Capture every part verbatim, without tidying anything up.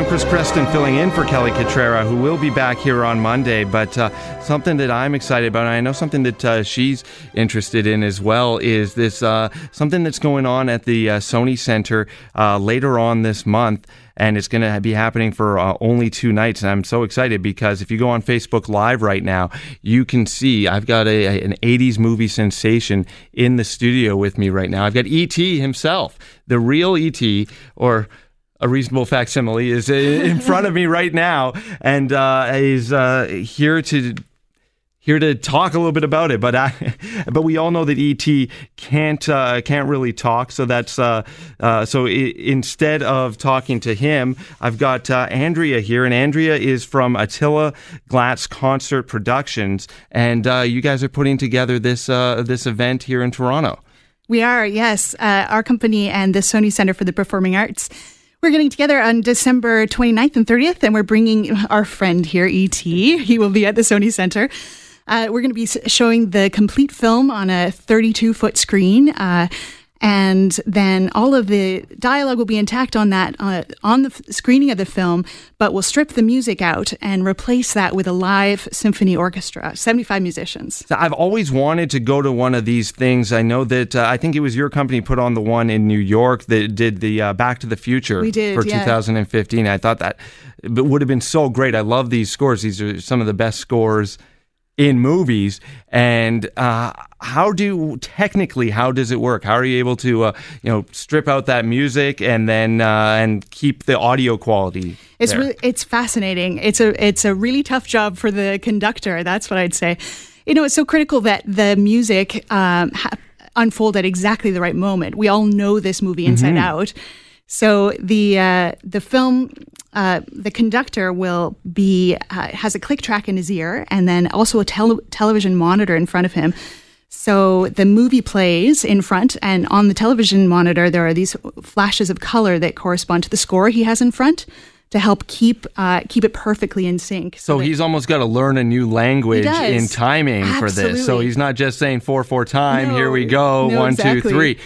I'm Chris Preston filling in for Kelly Catrera, who will be back here on Monday. But uh, something that I'm excited about, and I know something that uh, she's interested in as well, is this uh, something that's going on at the uh, Sony Center uh, later on this month. And it's going to be happening for uh, only two nights. And I'm so excited because if you go on Facebook Live right now, you can see I've got a, a, an eighties movie sensation in the studio with me right now. I've got E T himself, the real E T, or a reasonable facsimile, is in front of me right now. And uh, he's uh, here to... here to talk a little bit about it, but I, but we all know that E T can't uh, can't really talk, so that's uh, uh, so I- instead of talking to him, I've got uh, Andrea here, and Andrea is from Attila Glatz Concert Productions, and uh, you guys are putting together this uh, this event here in Toronto. We are, yes, uh, our company and the Sony Center for the Performing Arts. We're getting together on December twenty-ninth and thirtieth, and we're bringing our friend here, E T. He will be at the Sony Center. Uh, we're going to be showing the complete film on a thirty-two foot screen, uh, and then all of the dialogue will be intact on that uh, on the f- screening of the film, but we'll strip the music out and replace that with a live symphony orchestra, seventy-five musicians. So I've always wanted to go to one of these things. I know that uh, I think it was your company put on the one in New York that did the uh, Back to the Future we did, for yeah. two thousand fifteen. I thought that it would have been so great. I love these scores. These are some of the best scores in movies. And uh, how do, technically, how does it work? How are you able to, uh, you know, strip out that music and then uh, and keep the audio quality? It's really, it's fascinating. It's a it's a really tough job for the conductor. That's what I'd say. You know, it's so critical that the music um, ha- unfold at exactly the right moment. We all know this movie inside mm-hmm. out. So the uh, the film. Uh, the conductor will be uh, has a click track in his ear, and then also a tele- television monitor in front of him. So the movie plays in front, and on the television monitor there are these flashes of color that correspond to the score he has in front to help keep uh, keep it perfectly in sync. So, so that, he's almost got to learn a new language in timing Absolutely. for this. So he's not just saying four four time. No, here we go. No, one exactly. two three.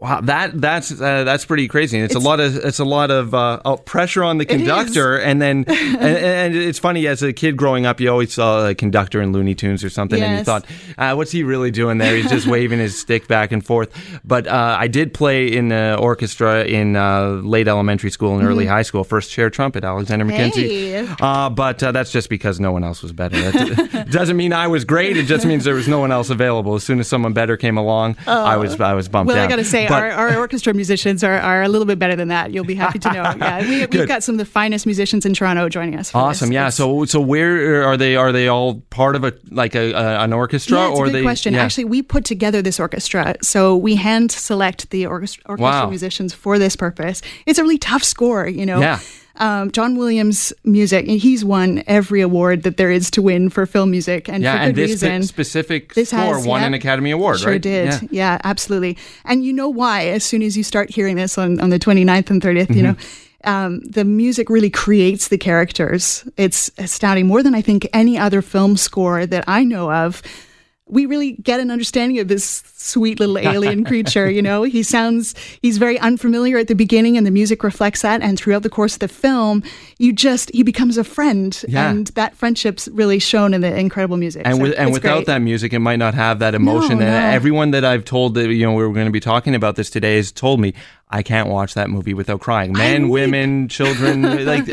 Wow, that that's uh, that's pretty crazy. It's, it's a lot of it's a lot of uh, pressure on the conductor, and then and, and it's funny, as a kid growing up, you always saw a conductor in Looney Tunes or something, yes. and you thought, uh, "What's he really doing there? He's just waving his stick back and forth." But uh, I did play in the orchestra in uh, late elementary school and early mm. high school, first chair trumpet, Alexander hey. McKenzie. Uh, but uh, that's just because no one else was better. That doesn't mean I was great. It just means there was no one else available. As soon as someone better came along, oh. I was I was bumped well, out. I gotta say. But, our, our orchestra musicians are, are a little bit better than that. You'll be happy to know. Yeah, we, we've got some of the finest musicians in Toronto joining us. Awesome. This. Yeah. It's, so, so where are they? Are they all part of a like a, a an orchestra? Yeah, that's or a good they, question. Yeah. Actually, we put together this orchestra. So we hand select the orchestra, orchestra wow. musicians for this purpose. It's a really tough score, you know. Yeah. Um, John Williams music, and he's won every award that there is to win for film music, and yeah, for good and this reason. P- specific this score has, won yeah, an Academy Award, sure right? Sure did, yeah. yeah, absolutely. And you know why, as soon as you start hearing this on, on the twenty-ninth and thirtieth, mm-hmm. you know, um, the music really creates the characters. It's astounding, more than I think any other film score that I know of. We really get an understanding of this sweet little alien creature, you know. He sounds, he's very unfamiliar at the beginning, and the music reflects that. And throughout the course of the film, you just, he becomes a friend. Yeah. And that friendship's really shown in the incredible music. And, so with, and without great. that music, it might not have that emotion. No, no. And everyone that I've told that, you know, we were going to be talking about this today has told me, I can't watch that movie without crying. Men, women, children, like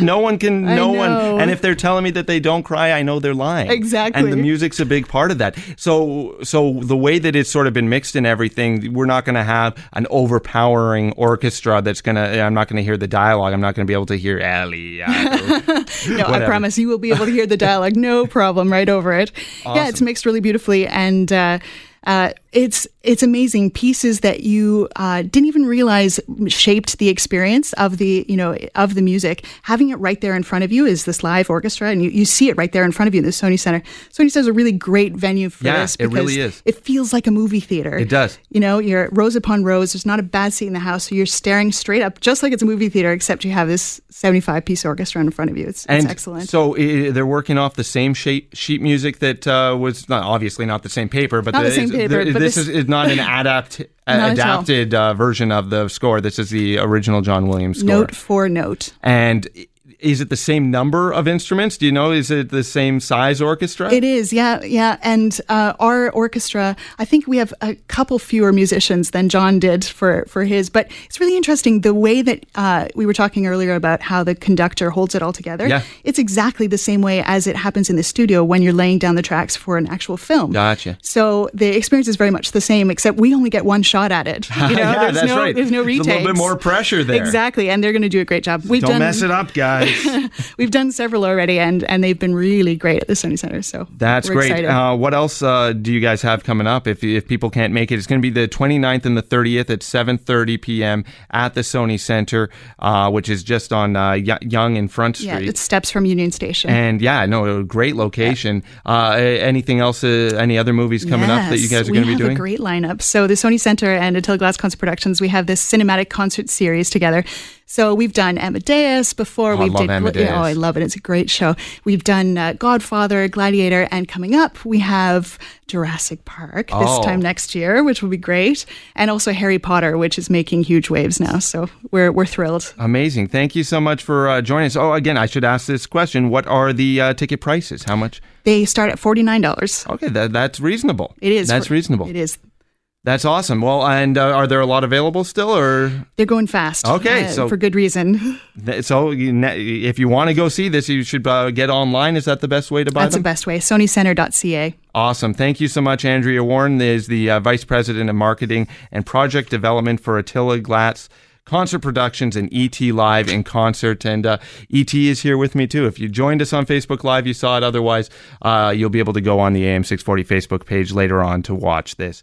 no one can, no one. And if they're telling me that they don't cry, I know they're lying. Exactly. And the music's a big part of that. So, so the way that it's sort of been mixed in everything, we're not going to have an overpowering orchestra that's going to, I'm not going to hear the dialogue. I'm not going to be able to hear Ali. No, I promise you will be able to hear the dialogue. No problem. Right over it. Awesome. Yeah, it's mixed really beautifully. And, uh, Uh, it's it's amazing pieces that you uh, didn't even realize shaped the experience of the you know of the music. Having it right there in front of you is this live orchestra, and you, you see it right there in front of you in the Sony Center. Sony Center's a really great venue for yeah, this because it really is. It feels like a movie theater. It does. You know, you're rows upon rows. There's not a bad seat in the house, so you're staring straight up, just like it's a movie theater, except you have this seventy-five piece orchestra in front of you. It's, and it's excellent. So uh, they're working off the same sheet sheet music that uh, was not obviously not the same paper, but not the, the same. Paper, there, but this, this is, is not an adapt, uh, not adapted uh, version of the score. This is the original John Williams score. Note for note. And is it the same number of instruments? Do you know? Is it the same size orchestra? It is, yeah, yeah. And uh, our orchestra, I think we have a couple fewer musicians than John did for, for his, but it's really interesting the way that uh, we were talking earlier about how the conductor holds it all together. Yeah. It's exactly the same way as it happens in the studio when you're laying down the tracks for an actual film. Gotcha. So the experience is very much the same, except we only get one shot at it. You know? yeah, there's that's no, right. There's no retakes. There's a little bit more pressure there. Exactly, and they're going to do a great job. We've Don't done, mess it up, guys. We've done several already, and, and they've been really great at the Sony Center. So that's we're great. Uh, what else uh, do you guys have coming up? If if people can't make it, it's going to be the twenty-ninth and the thirtieth at seven thirty p.m. at the Sony Center, uh, which is just on uh, y- Young and Front Street. Yeah, it's steps from Union Station. And yeah, no, a great location. Yeah. Uh, anything else? Uh, any other movies coming yes, up that you guys are going to be doing? We have a great lineup. So the Sony Center and Attila Glatz Concert Productions, we have this cinematic concert series together. So we've done Amadeus before. Oh, we've I love did, Amadeus. Oh, I love it. It's a great show. We've done uh, Godfather, Gladiator, and coming up, we have Jurassic Park oh. this time next year, which will be great. And also Harry Potter, which is making huge waves now. So we're we're thrilled. Amazing. Thank you so much for uh, joining us. Oh, again, I should ask this question. What are the uh, ticket prices? How much? They start at forty-nine dollars. Okay, that, that's reasonable. It is. That's for, reasonable. It is. That's awesome. Well, and uh, are there a lot available still, or they're going fast? Okay, uh, so for good reason. Th- so, you ne- if you want to go see this, you should uh, get online. Is that the best way to buy That's them? That's the best way. sony center dot c a. Awesome. Thank you so much, Andrea Warren. Is the uh, vice president of marketing and project development for Attila Glatz Concert Productions and E T Live in Concert. And uh, E T is here with me too. If you joined us on Facebook Live, you saw it. Otherwise, uh, you'll be able to go on the A M six forty Facebook page later on to watch this.